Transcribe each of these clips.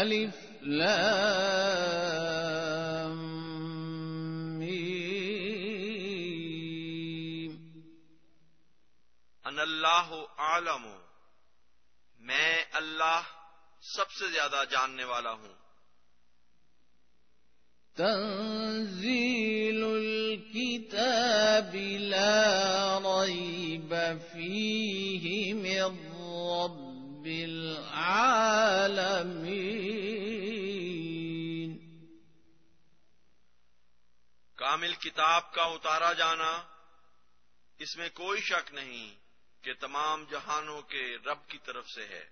الف لام میم. ان اللہ عالم, میں اللہ سب سے زیادہ جاننے والا ہوں. تنزیل الکتاب لا ریب فیہ من رب العالمین. کامل کتاب کا اتارا جانا, اس میں کوئی شک نہیں کہ تمام جہانوں کے رب کی طرف سے ہے.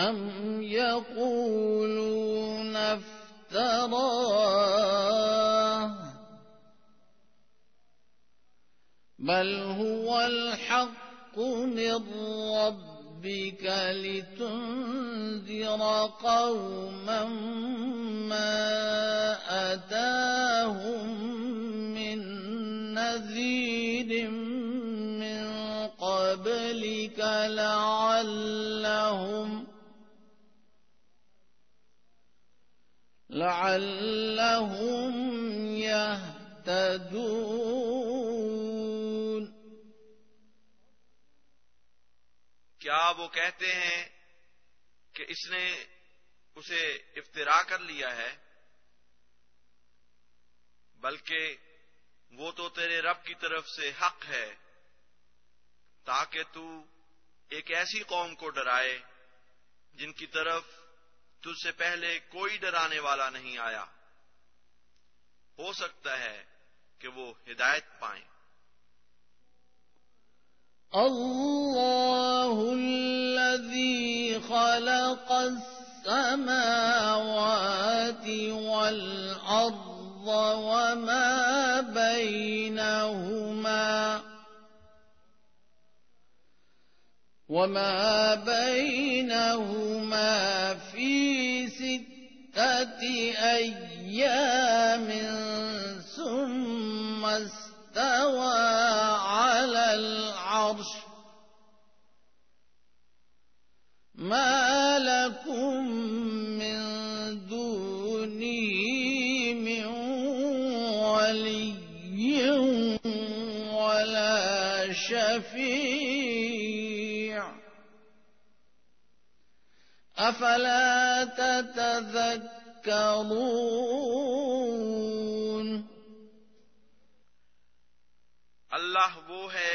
أَمْ يَقُولُونَ افْتَرَاهُ بَلْ هُوَ الْحَقُّ مِنْ رَبِّكَ لِتُنْذِرَ قَوْمًا مَا أَتَاهُمْ مِنْ نَذِيرٍ مِنْ قَبْلِكَ لعلهم يهتدون. کیا وہ کہتے ہیں کہ اس نے اسے افترا کر لیا ہے؟ بلکہ وہ تو تیرے رب کی طرف سے حق ہے, تاکہ تو ایک ایسی قوم کو ڈرائے جن کی طرف تجھ سے پہلے کوئی ڈرانے والا نہیں آیا, ہو سکتا ہے کہ وہ ہدایت پائیں. اللہ الذی خلق السماوات والارض وما بینہما في ستة أيام ثم استوى على العرش. ما لكم من دونه من ولي ولا شفيع. افلا تتذکرون. اللہ وہ ہے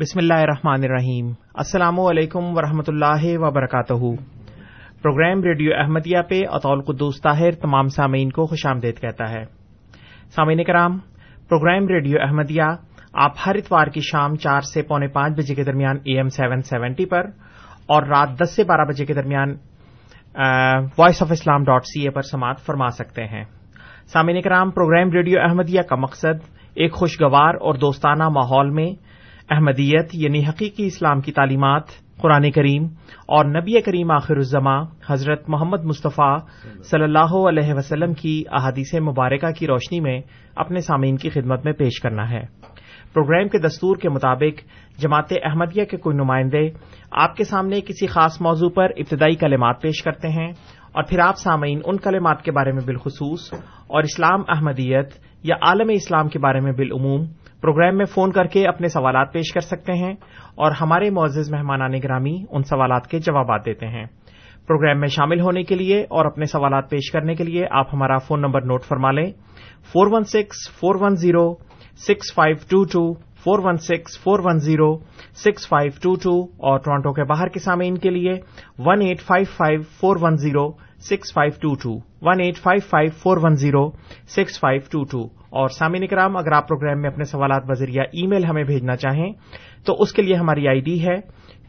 بسم اللہ الرحمن الرحیم. السلام علیکم ورحمۃ اللہ وبرکاتہ. پروگرام ریڈیو احمدیہ پہ اطول قدوس طاہر تمام سامعین کو خوش آمدید کہتا ہے. سامعین کرام، پروگرام ریڈیو احمدیہ آپ ہر اتوار کی شام 4 سے 4:45 بجے کے درمیان AM 770 پر اور رات 10 سے 12 بجے کے درمیان voiceofislam.ca پر سماعت فرما سکتے ہیں. سامعین کرام، پروگرام ریڈیو احمدیہ کا مقصد ایک خوشگوار اور دوستانہ ماحول میں احمدیت یعنی حقیقی اسلام کی تعلیمات، قرآن کریم اور نبی کریم آخر الزماں حضرت محمد مصطفیٰ صلی اللہ علیہ وسلم کی احادیث مبارکہ کی روشنی میں اپنے سامعین کی خدمت میں پیش کرنا ہے. پروگرام کے دستور کے مطابق جماعت احمدیہ کے کوئی نمائندے آپ کے سامنے کسی خاص موضوع پر ابتدائی کلمات پیش کرتے ہیں اور پھر آپ سامعین ان کلمات کے بارے میں بالخصوص اور اسلام، احمدیت یا عالم اسلام کے بارے میں بالعموم پروگرام میں فون کر کے اپنے سوالات پیش کر سکتے ہیں اور ہمارے معزز مہمانان گرامی ان سوالات کے جوابات دیتے ہیں. پروگرام میں شامل ہونے کے لیے اور اپنے سوالات پیش کرنے کے لیے آپ ہمارا فون نمبر نوٹ فرما لیں: 416-410-6522 416-410-6522 اور ٹورانٹو کے باہر کے سامعین کے لیے 1855-410-6522 1855-410-6522. اور سامعین کرام، اگر آپ پروگرام میں اپنے سوالات بذریعہ ای میل ہمیں بھیجنا چاہیں تو اس کے لیے ہماری آئی ڈی ہے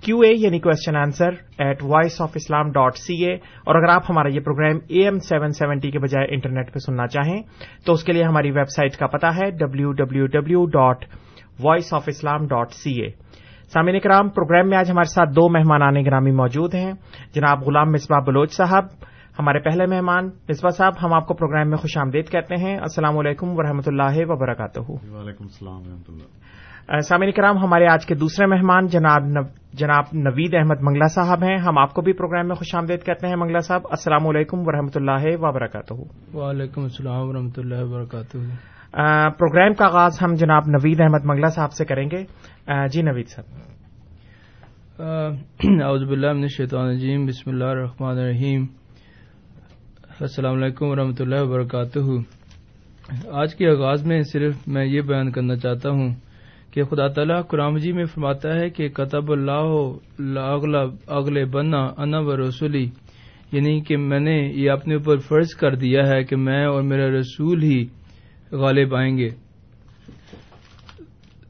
QA@voiceofislam.ca. اور اگر آپ ہمارا یہ پروگرام AM 770 کے بجائے انٹرنیٹ پہ سننا چاہیں تو اس کے لیے ہماری ویب سائٹ کا پتہ ہے www.voiceofislam.ca. سامعین کرام، پروگرام میں آج ہمارے ساتھ دو مہمانان گرامی موجود ہیں. جناب غلام مصباح بلوچ صاحب ہمارے پہلے مہمان. مصباح صاحب، ہم آپ کو پروگرام میں خوش آمدید کہتے ہیں. السلام علیکم ورحمۃ اللہ وبرکاتہ. وعلیکم السلام ورحمۃ اللہ. سامعین کرام، ہمارے آج کے دوسرے مہمان جناب نوید احمد منگلا صاحب ہیں. ہم آپ کو بھی پروگرام میں خوش آمدید کہتے ہیں. منگلا صاحب، السلام علیکم ورحمۃ اللہ وبرکاتہ. وعلیکم السلام ورحمۃ اللہ وبرکاتہ. پروگرام کا آغاز ہم جناب نوید احمد منگلا صاحب سے کریں گے. جی نوید صاحب. اعوذ باللہ من الشیطان الرجیم، بسم اللہ الرحمن الرحیم. السلام علیکم ورحمۃ اللہ وبرکاتہ. آج کے آغاز میں صرف میں یہ بیان کرنا چاہتا ہوں کہ خدا تعالیٰ قرآن مجید میں فرماتا ہے کہ کتب اللہ اغل بنا انا و رسولی، یعنی کہ میں نے یہ اپنے اوپر فرض کر دیا ہے کہ میں اور میرا رسول ہی غالب آئیں گے.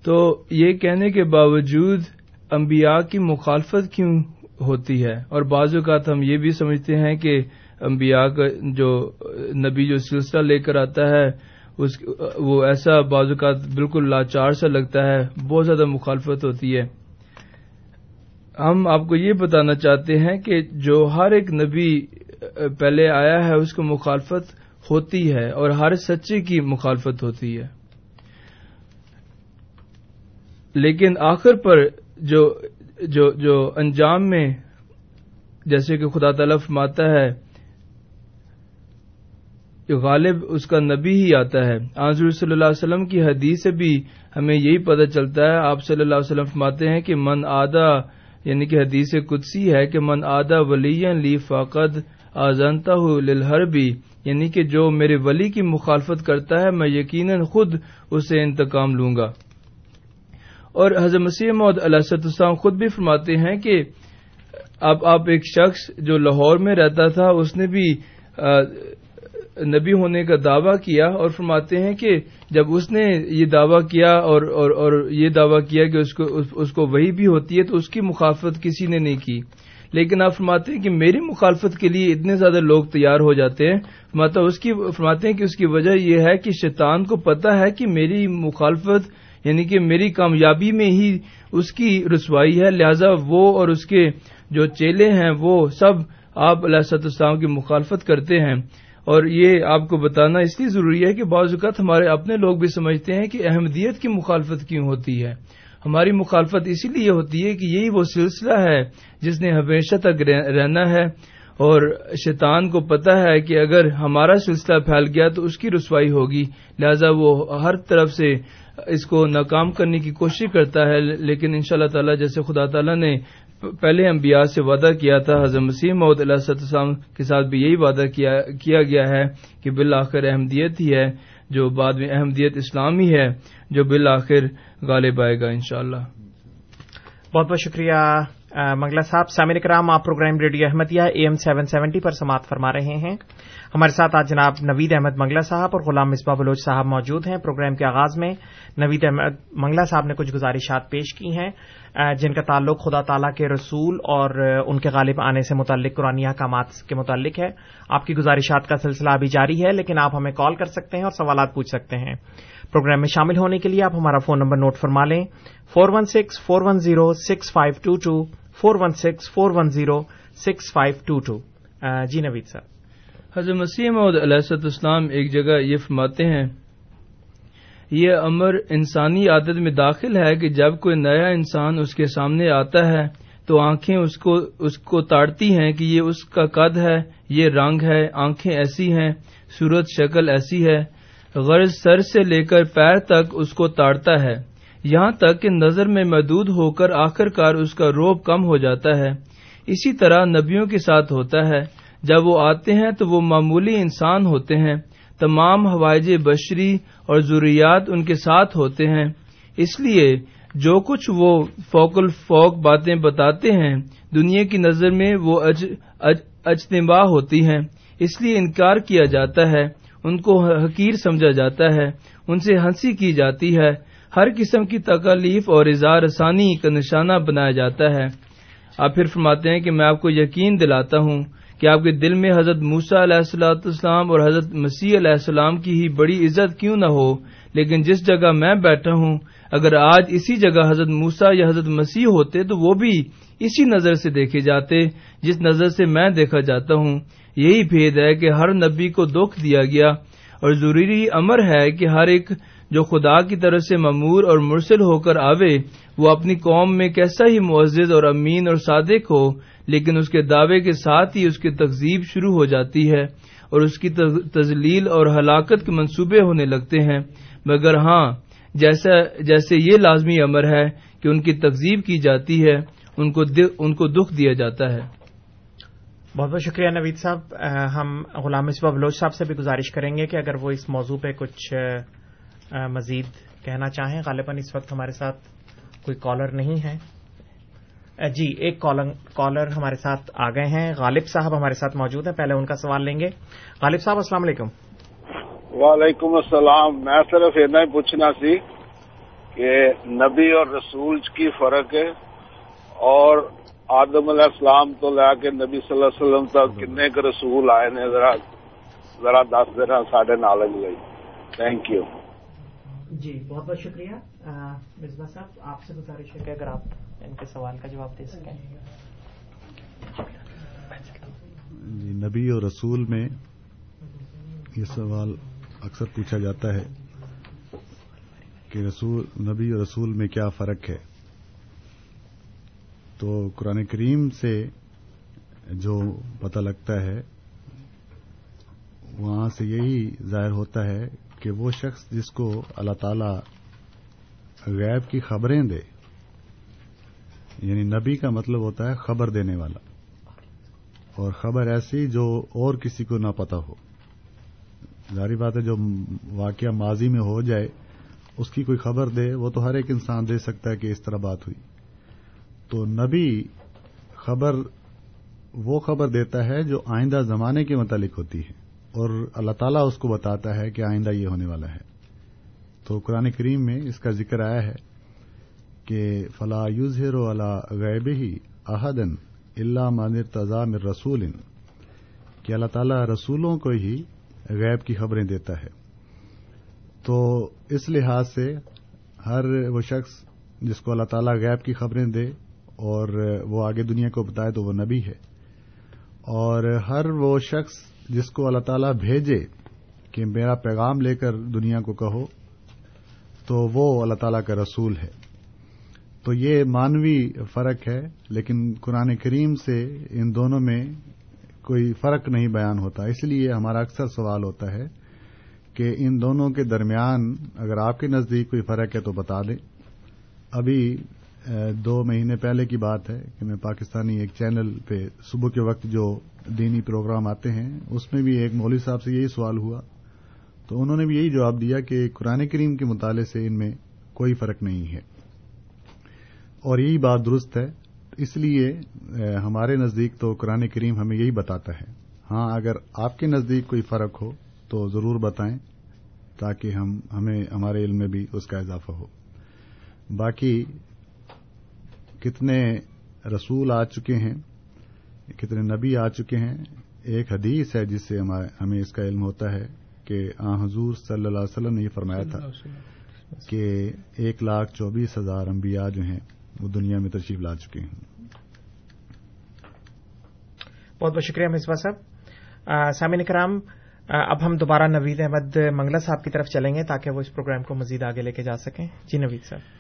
تو یہ کہنے کے باوجود انبیاء کی مخالفت کیوں ہوتی ہے؟ اور بعض اوقات ہم یہ بھی سمجھتے ہیں کہ انبیاء کا جو نبی جو سلسلہ لے کر آتا ہے وہ ایسا بعض اوقات بالکل لاچار سا لگتا ہے، بہت زیادہ مخالفت ہوتی ہے. ہم آپ کو یہ بتانا چاہتے ہیں کہ جو ہر ایک نبی پہلے آیا ہے اس کو مخالفت ہوتی ہے اور ہر سچے کی مخالفت ہوتی ہے، لیکن آخر پر جو جو جو انجام میں، جیسے کہ خدا تعالیٰ فرماتا ہے غالب اس کا نبی ہی آتا ہے. حضور صلی اللہ علیہ وسلم کی حدیث سے بھی ہمیں یہی پتہ چلتا ہے. آپ صلی اللہ علیہ وسلم فرماتے ہیں کہ من آدا، یعنی کہ حدیث قدسی ہے کہ من آدا ولیاً لی فقد آذنتہ للحربی، یعنی کہ جو میرے ولی کی مخالفت کرتا ہے میں یقیناً خود اسے انتقام لوں گا. اور حضرت مسیح موعود علیہ السلام خود بھی فرماتے ہیں کہ آپ ایک شخص جو لاہور میں رہتا تھا اس نے بھی نبی ہونے کا دعویٰ کیا، اور فرماتے ہیں کہ جب اس نے یہ دعویٰ کیا اور یہ دعویٰ کیا کہ اس کو وحی بھی ہوتی ہے، تو اس کی مخالفت کسی نے نہیں کی. لیکن آپ فرماتے ہیں کہ میری مخالفت کے لیے اتنے زیادہ لوگ تیار ہو جاتے ہیں. فرماتے ہیں کہ اس کی وجہ یہ ہے کہ شیطان کو پتہ ہے کہ میری مخالفت یعنی کہ میری کامیابی میں ہی اس کی رسوائی ہے، لہذا وہ اور اس کے جو چیلے ہیں وہ سب آپ علیہ السلام کی مخالفت کرتے ہیں. اور یہ آپ کو بتانا اس لیے ضروری ہے کہ بعض اوقات ہمارے اپنے لوگ بھی سمجھتے ہیں کہ احمدیت کی مخالفت کیوں ہوتی ہے. ہماری مخالفت اسی لیے ہوتی ہے کہ یہی وہ سلسلہ ہے جس نے ہمیشہ تک رہنا ہے، اور شیطان کو پتہ ہے کہ اگر ہمارا سلسلہ پھیل گیا تو اس کی رسوائی ہوگی، لہذا وہ ہر طرف سے اس کو ناکام کرنے کی کوشش کرتا ہے. لیکن انشاءاللہ تعالی، جیسے خدا تعالی نے پہلے انبیاء سے وعدہ کیا تھا، حضرت مسیح موعود علیہ السلام کے ساتھ بھی یہی وعدہ کیا گیا ہے کہ بالآخر احمدیت ہی ہے، جو بعد میں احمدیت اسلام ہی ہے جو بالآخر غالب آئے گا انشاءاللہ. بہت بہت شکریہ منگلا صاحب. سامعین کرام, آپ پروگرام ریڈیو احمدیہ AM 770 پر سماعت فرما رہے ہیں. ہمارے ساتھ آج جناب نوید احمد منگلا صاحب اور غلام مصباح بلوچ صاحب موجود ہیں. پروگرام کے آغاز میں نوید احمد منگلا صاحب نے کچھ گزارشات پیش کی ہیں جن کا تعلق خدا تعالیٰ کے رسول اور ان کے غالب آنے سے متعلق قرآنی احکامات کے متعلق ہے. آپ کی گزارشات کا سلسلہ ابھی جاری ہے, لیکن آپ ہمیں کال کر سکتے ہیں اور سوالات پوچھ سکتے ہیں. پروگرام میں شامل ہونے کے لیے آپ ہمارا فون نمبر نوٹ فرما لیں, 416-410-6522, 416-410-6522. جی نوید صاحب. حضرت مسیح موعود علیہ السلام ایک جگہ یہ فرماتے ہیں, یہ امر انسانی عادت میں داخل ہے کہ جب کوئی نیا انسان اس کے سامنے آتا ہے تو آنکھیں اس کو تاڑتی ہیں کہ یہ اس کا قد ہے, یہ رنگ ہے, آنکھیں ایسی ہیں, صورت شکل ایسی ہے. غرض سر سے لے کر پیر تک اس کو تاڑتا ہے, یہاں تک کہ نظر میں محدود ہو کر آخر کار اس کا رعب کم ہو جاتا ہے. اسی طرح نبیوں کے ساتھ ہوتا ہے, جب وہ آتے ہیں تو وہ معمولی انسان ہوتے ہیں, تمام حوائج بشری اور ضروریات ان کے ساتھ ہوتے ہیں. اس لیے جو کچھ وہ فوق الفوق باتیں بتاتے ہیں, دنیا کی نظر میں وہ اجتماع ہوتی ہیں, اس لیے انکار کیا جاتا ہے, ان کو حقیر سمجھا جاتا ہے, ان سے ہنسی کی جاتی ہے, ہر قسم کی تکالیف اور اظہار رسانی کا نشانہ بنایا جاتا ہے. آپ پھر فرماتے ہیں کہ میں آپ کو یقین دلاتا ہوں کہ آپ کے دل میں حضرت موسیٰ علیہ السلام اور حضرت مسیح علیہ السلام کی ہی بڑی عزت کیوں نہ ہو, لیکن جس جگہ میں بیٹھا ہوں, اگر آج اسی جگہ حضرت موسیٰ یا حضرت مسیح ہوتے تو وہ بھی اسی نظر سے دیکھے جاتے جس نظر سے میں دیکھا جاتا ہوں. یہی بھید ہے کہ ہر نبی کو دکھ دیا گیا, اور ضروری امر ہے کہ ہر ایک جو خدا کی طرف سے مامور اور مرسل ہو کر آوے وہ اپنی قوم میں کیسا ہی معزز اور امین اور صادق ہو, لیکن اس کے دعوے کے ساتھ ہی اس کی تکذیب شروع ہو جاتی ہے اور اس کی تذلیل اور ہلاکت کے منصوبے ہونے لگتے ہیں. مگر ہاں, جیسے یہ لازمی امر ہے کہ ان کی تکذیب کی جاتی ہے, ان کو دکھ دیا جاتا ہے. بہت بہت شکریہ نوید صاحب. ہم غلام مصباح بلوچ صاحب سے بھی گزارش کریں گے کہ اگر وہ اس موضوع پہ کچھ مزید کہنا چاہیں. غالباً اس وقت ہمارے ساتھ کوئی کالر نہیں ہے. جی, ایک کالر ہمارے ساتھ آ گئے ہیں. غالب صاحب ہمارے ساتھ موجود ہیں, پہلے ان کا سوال لیں گے. غالب صاحب, السلام علیکم. وعلیکم السلام. میں صرف اتنا ہی پوچھنا سی کہ نبی اور رسول کی فرق ہے, اور آدم علیہ السلام تو لے کے نبی صلی اللہ علیہ وسلم تک کتنے کے رسول آئے نے, ذرا دس دینا ساڑھے نالج گئی. Thank you. جی, بہت بہت شکریہ. مصباح صاحب, آپ سے گزارش ہے کہ اگر آپ ان کے سوال کا جواب دے سکیں. جی, نبی اور رسول میں یہ سوال اکثر پوچھا جاتا ہے کہ نبی اور رسول میں کیا فرق ہے. تو قرآن کریم سے جو پتہ لگتا ہے وہاں سے یہی ظاہر ہوتا ہے کہ وہ شخص جس کو اللہ تعالی غیب کی خبریں دے, یعنی نبی کا مطلب ہوتا ہے خبر دینے والا, اور خبر ایسی جو اور کسی کو نہ پتہ ہو. ظاہری بات ہے, جو واقعہ ماضی میں ہو جائے اس کی کوئی خبر دے وہ تو ہر ایک انسان دے سکتا ہے کہ اس طرح بات ہوئی. تو نبی وہ خبر دیتا ہے جو آئندہ زمانے کے متعلق ہوتی ہے, اور اللہ تعالیٰ اس کو بتاتا ہے کہ آئندہ یہ ہونے والا ہے. تو قرآن کریم میں اس کا ذکر آیا ہے کہ فَلَا يُظْهِرُ عَلَىٰ غَيْبِهِ أَحَدًا إِلَّا مَنِ ارْتَضَىٰ مِن رَّسُولٍ, کہ اللہ تعالیٰ رسولوں کو ہی غیب کی خبریں دیتا ہے. تو اس لحاظ سے ہر وہ شخص جس کو اللہ تعالیٰ غیب کی خبریں دے اور وہ آگے دنیا کو بتائے تو وہ نبی ہے, اور ہر وہ شخص جس کو اللہ تعالیٰ بھیجے کہ میرا پیغام لے کر دنیا کو کہو تو وہ اللہ تعالیٰ کا رسول ہے. تو یہ مانوی فرق ہے, لیکن قرآن کریم سے ان دونوں میں کوئی فرق نہیں بیان ہوتا. اس لیے ہمارا اکثر سوال ہوتا ہے کہ ان دونوں کے درمیان اگر آپ کے نزدیک کوئی فرق ہے تو بتا دیں. ابھی 2 مہینے پہلے کی بات ہے کہ میں پاکستانی ایک چینل پہ صبح کے وقت جو دینی پروگرام آتے ہیں اس میں بھی ایک مولوی صاحب سے یہی سوال ہوا, تو انہوں نے بھی یہی جواب دیا کہ قرآن کریم کے مطالعے سے ان میں کوئی فرق نہیں ہے. اور یہی بات درست ہے. اس لیے ہمارے نزدیک تو قرآن کریم ہمیں یہی بتاتا ہے. ہاں اگر آپ کے نزدیک کوئی فرق ہو تو ضرور بتائیں تاکہ ہمیں ہمارے علم میں بھی اس کا اضافہ ہو. باقی کتنے رسول آ چکے ہیں, کتنے نبی آ چکے ہیں, ایک حدیث ہے جس سے ہمیں اس کا علم ہوتا ہے کہ آن حضور صلی اللہ علیہ وسلم نے یہ فرمایا تھا کہ 1,24,000 انبیاء جو ہیں وہ دنیا میں تشریف لا چکے ہیں. بہت بہت شکریہ مصباح صاحب. سامعین کرام, اب ہم دوبارہ نوید احمد منگلہ صاحب کی طرف چلیں گے تاکہ وہ اس پروگرام کو مزید آگے لے کے جا سکیں. جی نوید صاحب.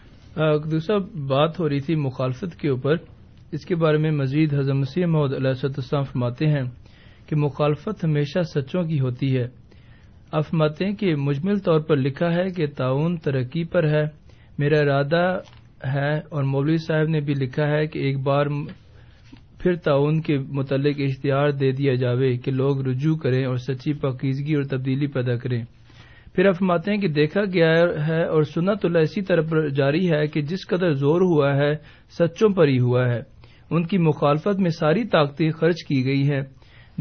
دوسرا بات ہو رہی تھی مخالفت کے اوپر, اس کے بارے میں مزید حضرت مسیح موعود علیہ السلام فرماتے ہیں کہ مخالفت ہمیشہ سچوں کی ہوتی ہے. آپ فرماتے ہیں کہ مجمل طور پر لکھا ہے کہ تعاون ترقی پر ہے, میرا ارادہ ہے, اور مولوی صاحب نے بھی لکھا ہے کہ ایک بار پھر تعاون کے متعلق اشتہار دے دیا جاوے کہ لوگ رجوع کریں اور سچی پاکیزگی اور تبدیلی پیدا کریں. پھر آپ فرماتے ہیں کہ دیکھا گیا ہے اور سنت اللہ اسی طرح پر جاری ہے کہ جس قدر زور ہوا ہے سچوں پر ہی ہوا ہے, ان کی مخالفت میں ساری طاقتیں خرچ کی گئی ہیں.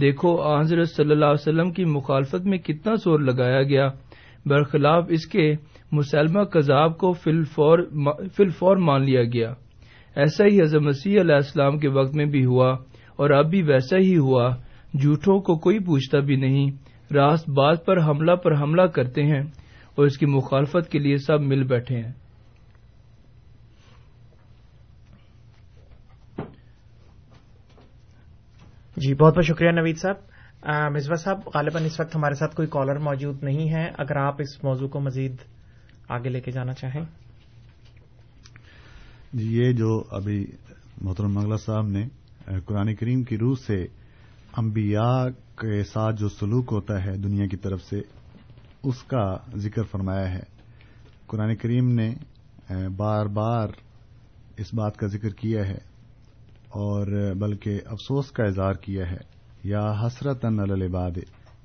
دیکھو حضرت صلی اللہ علیہ وسلم کی مخالفت میں کتنا زور لگایا گیا, برخلاف اس کے مسلمہ کذاب کو فی الفور مان لیا گیا. ایسا ہی حضرت مسیح علیہ السلام کے وقت میں بھی ہوا اور اب بھی ویسا ہی ہوا. جھوٹوں کو کوئی پوچھتا بھی نہیں, راست باز پر حملہ کرتے ہیں اور اس کی مخالفت کے لیے سب مل بیٹھے ہیں. جی بہت بہت شکریہ نوید صاحب. مصباح صاحب, غالباً اس وقت ہمارے ساتھ کوئی کالر موجود نہیں ہے, اگر آپ اس موضوع کو مزید آگے لے کے جانا چاہیں. جی یہ جو ابھی محترم منگلہ صاحب نے قرآن کریم کی روح سے انبیاء کے ساتھ جو سلوک ہوتا ہے دنیا کی طرف سے اس کا ذکر فرمایا ہے, قرآن کریم نے بار بار اس بات کا ذکر کیا ہے اور بلکہ افسوس کا اظہار کیا ہے. یا حسرتن علی العباد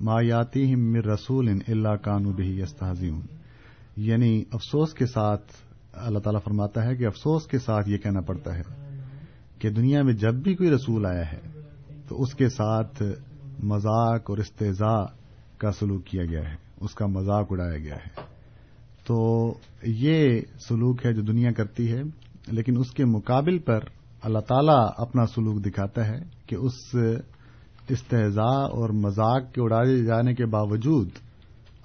ما یاتیہم من رسول الا کانوا بہ یستہزئون, یعنی افسوس کے ساتھ اللہ تعالیٰ فرماتا ہے کہ افسوس کے ساتھ یہ کہنا پڑتا ہے کہ دنیا میں جب بھی کوئی رسول آیا ہے تو اس کے ساتھ مذاق اور استہزاء کا سلوک کیا گیا ہے, اس کا مذاق اڑایا گیا ہے. تو یہ سلوک ہے جو دنیا کرتی ہے, لیکن اس کے مقابل پر اللہ تعالیٰ اپنا سلوک دکھاتا ہے کہ اس استہزاء اور مذاق کے اڑائے جانے کے باوجود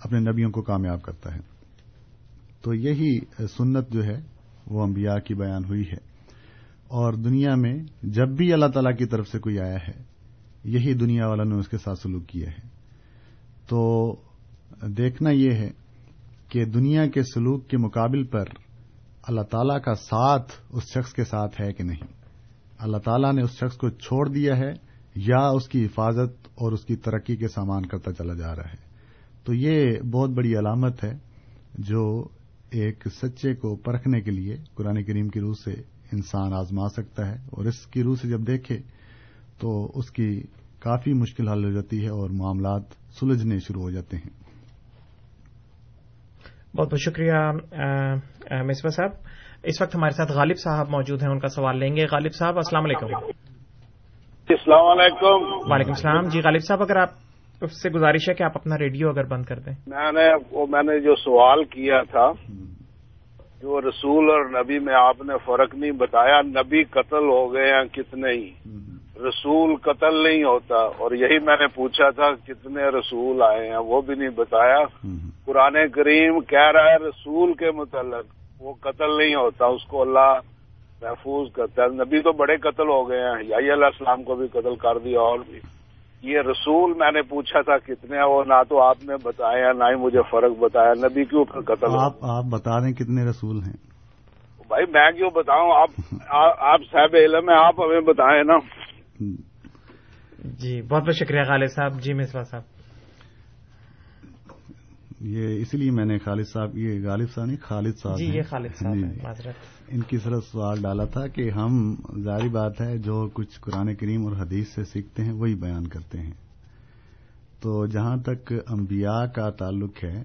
اپنے نبیوں کو کامیاب کرتا ہے. تو یہی سنت جو ہے وہ انبیاء کی بیان ہوئی ہے, اور دنیا میں جب بھی اللہ تعالیٰ کی طرف سے کوئی آیا ہے یہی دنیا والوں نے اس کے ساتھ سلوک کیا ہے. تو دیکھنا یہ ہے کہ دنیا کے سلوک کے مقابل پر اللہ تعالیٰ کا ساتھ اس شخص کے ساتھ ہے کہ نہیں. اللہ تعالیٰ نے اس شخص کو چھوڑ دیا ہے یا اس کی حفاظت اور اس کی ترقی کے سامان کرتا چلا جا رہا ہے. تو یہ بہت بڑی علامت ہے جو ایک سچے کو پرکھنے کے لیے قرآن کریم کی روح سے انسان آزما سکتا ہے, اور اس کی روح سے جب دیکھے تو اس کی کافی مشکل حل ہو جاتی ہے اور معاملات سلجھنے شروع ہو جاتے ہیں. بہت بہت شکریہ مصباح صاحب. اس وقت ہمارے ساتھ غالب صاحب موجود ہیں, ان کا سوال لیں گے. غالب صاحب السلام علیکم. السلام علیکم. وعلیکم السلام. جی غالب صاحب, اگر آپ سے گزارش ہے کہ آپ اپنا ریڈیو اگر بند کر دیں. میں نے جو سوال کیا تھا, جو رسول اور نبی میں آپ نے فرق نہیں بتایا. نبی قتل ہو گئے ہیں کتنے ہی, رسول قتل نہیں ہوتا, اور یہی میں نے پوچھا تھا کتنے رسول آئے ہیں, وہ بھی نہیں بتایا. قرآن کریم کہہ رہا ہے رسول کے متعلق وہ قتل نہیں ہوتا, اس کو اللہ محفوظ کرتا ہے. نبی تو بڑے قتل ہو گئے ہیں, یحییٰ علیہ السلام کو بھی قتل کر دیا, اور بھی یہ رسول میں نے پوچھا تھا کتنے ہیں, وہ نہ تو آپ نے بتایا نہ ہی مجھے فرق بتایا. نبی کیوں قتل؟ آپ بتا دیں کتنے رسول ہیں بھائی, میں کیوں بتاؤں, آپ صاحب علم ہیں, آپ ہمیں بتائیں نا. جی بہت بہت شکریہ خالد صاحب. جی مصباح صاحب, یہ اس لیے میں نے خالد صاحب, یہ غالب صاحب نہیں خالد صاحب, جی یہ خالد صاحب ان کی طرف سوال ڈالا تھا کہ ہم ظاہری بات ہے جو کچھ قرآن کریم اور حدیث سے سیکھتے ہیں وہی بیان کرتے ہیں. تو جہاں تک انبیاء کا تعلق ہے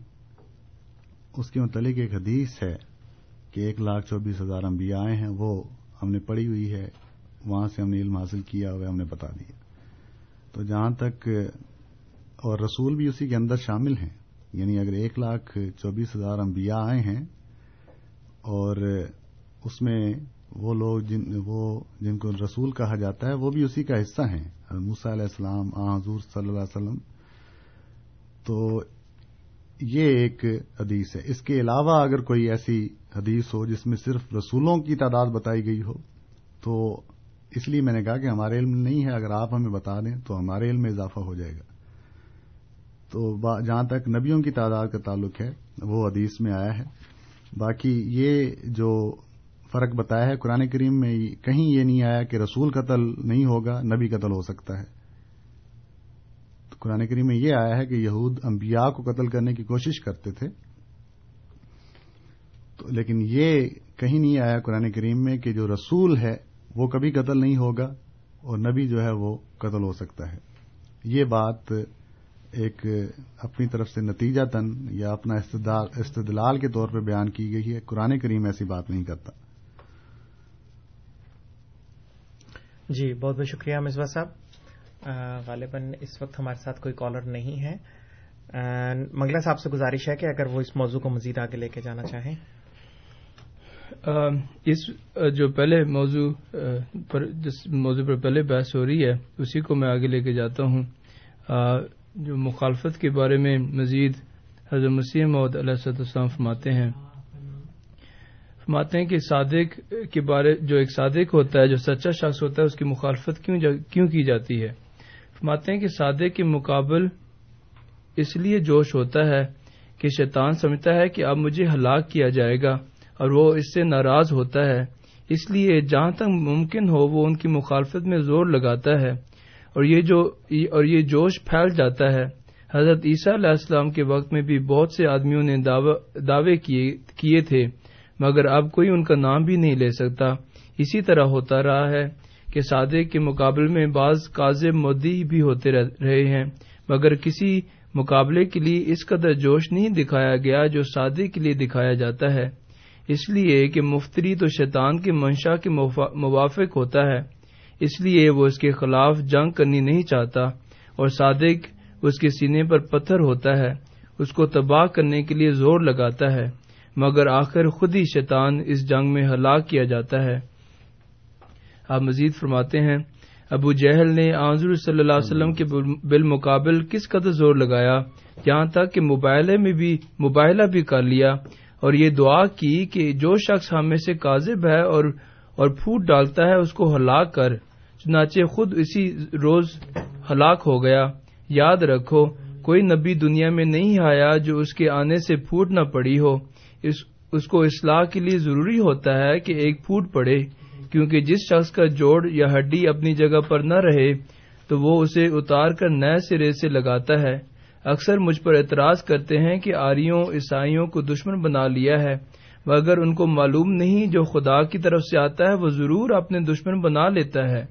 اس کے متعلق ایک حدیث ہے کہ 1,24,000 انبیاء ہیں, وہ ہم نے پڑھی ہوئی ہے, وہاں سے ہم نے علم حاصل کیا ہوا, ہم نے بتا دیا. تو جہاں تک, اور رسول بھی اسی کے اندر شامل ہیں, یعنی اگر 1,24,000 انبیاء آئے ہیں اور اس میں وہ لوگ جن کو رسول کہا جاتا ہے وہ بھی اسی کا حصہ ہیں, موسیٰ علیہ السلام, حضور صلی اللہ علیہ وسلم. تو یہ ایک حدیث ہے. اس کے علاوہ اگر کوئی ایسی حدیث ہو جس میں صرف رسولوں کی تعداد بتائی گئی ہو, تو اس لیے میں نے کہا کہ ہمارے علم نہیں ہے, اگر آپ ہمیں بتا دیں تو ہمارے علم میں اضافہ ہو جائے گا. تو جہاں تک نبیوں کی تعداد کا تعلق ہے وہ حدیث میں آیا ہے. باقی یہ جو فرق بتایا ہے قرآن کریم میں, کہیں یہ نہیں آیا کہ رسول قتل نہیں ہوگا, نبی قتل ہو سکتا ہے. تو قرآن کریم میں یہ آیا ہے کہ یہود انبیاء کو قتل کرنے کی کوشش کرتے تھے, تو لیکن یہ کہیں نہیں آیا قرآن کریم میں کہ جو رسول ہے وہ کبھی قتل نہیں ہوگا اور نبی جو ہے وہ قتل ہو سکتا ہے. یہ بات ایک اپنی طرف سے نتیجہ تن یا اپنا استدلال کے طور پہ بیان کی گئی ہے. قرآن کریم ایسی بات نہیں کرتا. جی بہت بہت شکریہ مصباح صاحب. غالباً اس وقت ہمارے ساتھ کوئی کالر نہیں ہے. منگلا صاحب سے گزارش ہے کہ اگر وہ اس موضوع کو مزید آگے لے کے جانا چاہیں. اس جو پہلے موضوع پر, جس موضوع پر پہلے بحث ہو رہی ہے اسی کو میں آگے لے کے جاتا ہوں. جو مخالفت کے بارے میں مزید حضرت مسیح موعود علیہ السلام فرماتے ہیں کہ صادق کے بارے, جو ایک صادق ہوتا ہے, جو سچا شخص ہوتا ہے, اس کی مخالفت کیوں کی جاتی ہے. فرماتے ہیں کہ صادق کے مقابل اس لیے جوش ہوتا ہے کہ شیطان سمجھتا ہے کہ اب مجھے ہلاک کیا جائے گا, اور وہ اس سے ناراض ہوتا ہے, اس لیے جہاں تک ممکن ہو وہ ان کی مخالفت میں زور لگاتا ہے. اور یہ جوش پھیل جاتا ہے. حضرت عیسیٰ علیہ السلام کے وقت میں بھی بہت سے آدمیوں نے دعوے کیے تھے, مگر اب کوئی ان کا نام بھی نہیں لے سکتا. اسی طرح ہوتا رہا ہے کہ صادق کے مقابلے میں بعض کاذب مدعی بھی ہوتے رہے ہیں, مگر کسی مقابلے کے لیے اس قدر جوش نہیں دکھایا گیا جو صادق کے لیے دکھایا جاتا ہے, اس لیے کہ مفتری تو شیطان کے منشا کے موافق ہوتا ہے, اس لیے وہ اس کے خلاف جنگ کرنی نہیں چاہتا. اور صادق اس کے سینے پر پتھر ہوتا ہے, اس کو تباہ کرنے کے لیے زور لگاتا ہے, مگر آخر خود ہی شیطان اس جنگ میں ہلاک کیا جاتا ہے. آپ مزید فرماتے ہیں, ابو جہل نے حضور صلی اللہ علیہ وسلم کے بالمقابل کس قدر زور لگایا, یہاں تک کہ مباہلہ بھی کر لیا, اور یہ دعا کی کہ جو شخص ہم میں سے کاذب ہے اور پھوٹ ڈالتا ہے اس کو ہلاک کر, چنانچہ خود اسی روز ہلاک ہو گیا. یاد رکھو, کوئی نبی دنیا میں نہیں آیا جو اس کے آنے سے پھوٹ نہ پڑی ہو. اس کو اصلاح کے لیے ضروری ہوتا ہے کہ ایک پھوٹ پڑے, کیونکہ جس شخص کا جوڑ یا ہڈی اپنی جگہ پر نہ رہے تو وہ اسے اتار کر نئے سرے سے لگاتا ہے. اکثر مجھ پر اعتراض کرتے ہیں کہ آریوں عیسائیوں کو دشمن بنا لیا ہے, مگر ان کو معلوم نہیں جو خدا کی طرف سے آتا ہے وہ ضرور اپنے دشمن بنا لیتا ہے,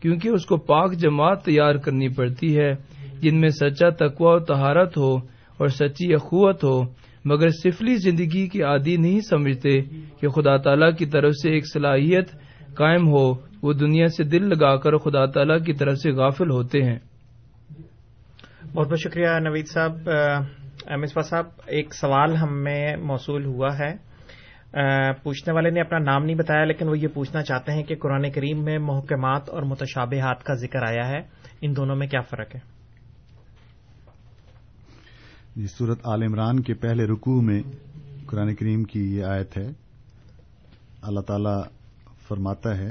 کیونکہ اس کو پاک جماعت تیار کرنی پڑتی ہے جن میں سچا تقوی و طہارت ہو اور سچی اخوت ہو, مگر سفلی زندگی کے عادی نہیں سمجھتے کہ خدا تعالیٰ کی طرف سے ایک صلاحیت قائم ہو. وہ دنیا سے دل لگا کر خدا تعالیٰ کی طرف سے غافل ہوتے ہیں. بہت بہت شکریہ نوید صاحب. مصباح صاحب, ایک سوال ہمیں موصول ہوا ہے. پوچھنے والے نے اپنا نام نہیں بتایا, لیکن وہ یہ پوچھنا چاہتے ہیں کہ قرآن کریم میں محکمات اور متشابہات کا ذکر آیا ہے, ان دونوں میں کیا فرق ہے؟ جی, سورۃ آل عمران کے پہلے رکوع میں قرآن کریم کی یہ آیت ہے. اللہ تعالی فرماتا ہے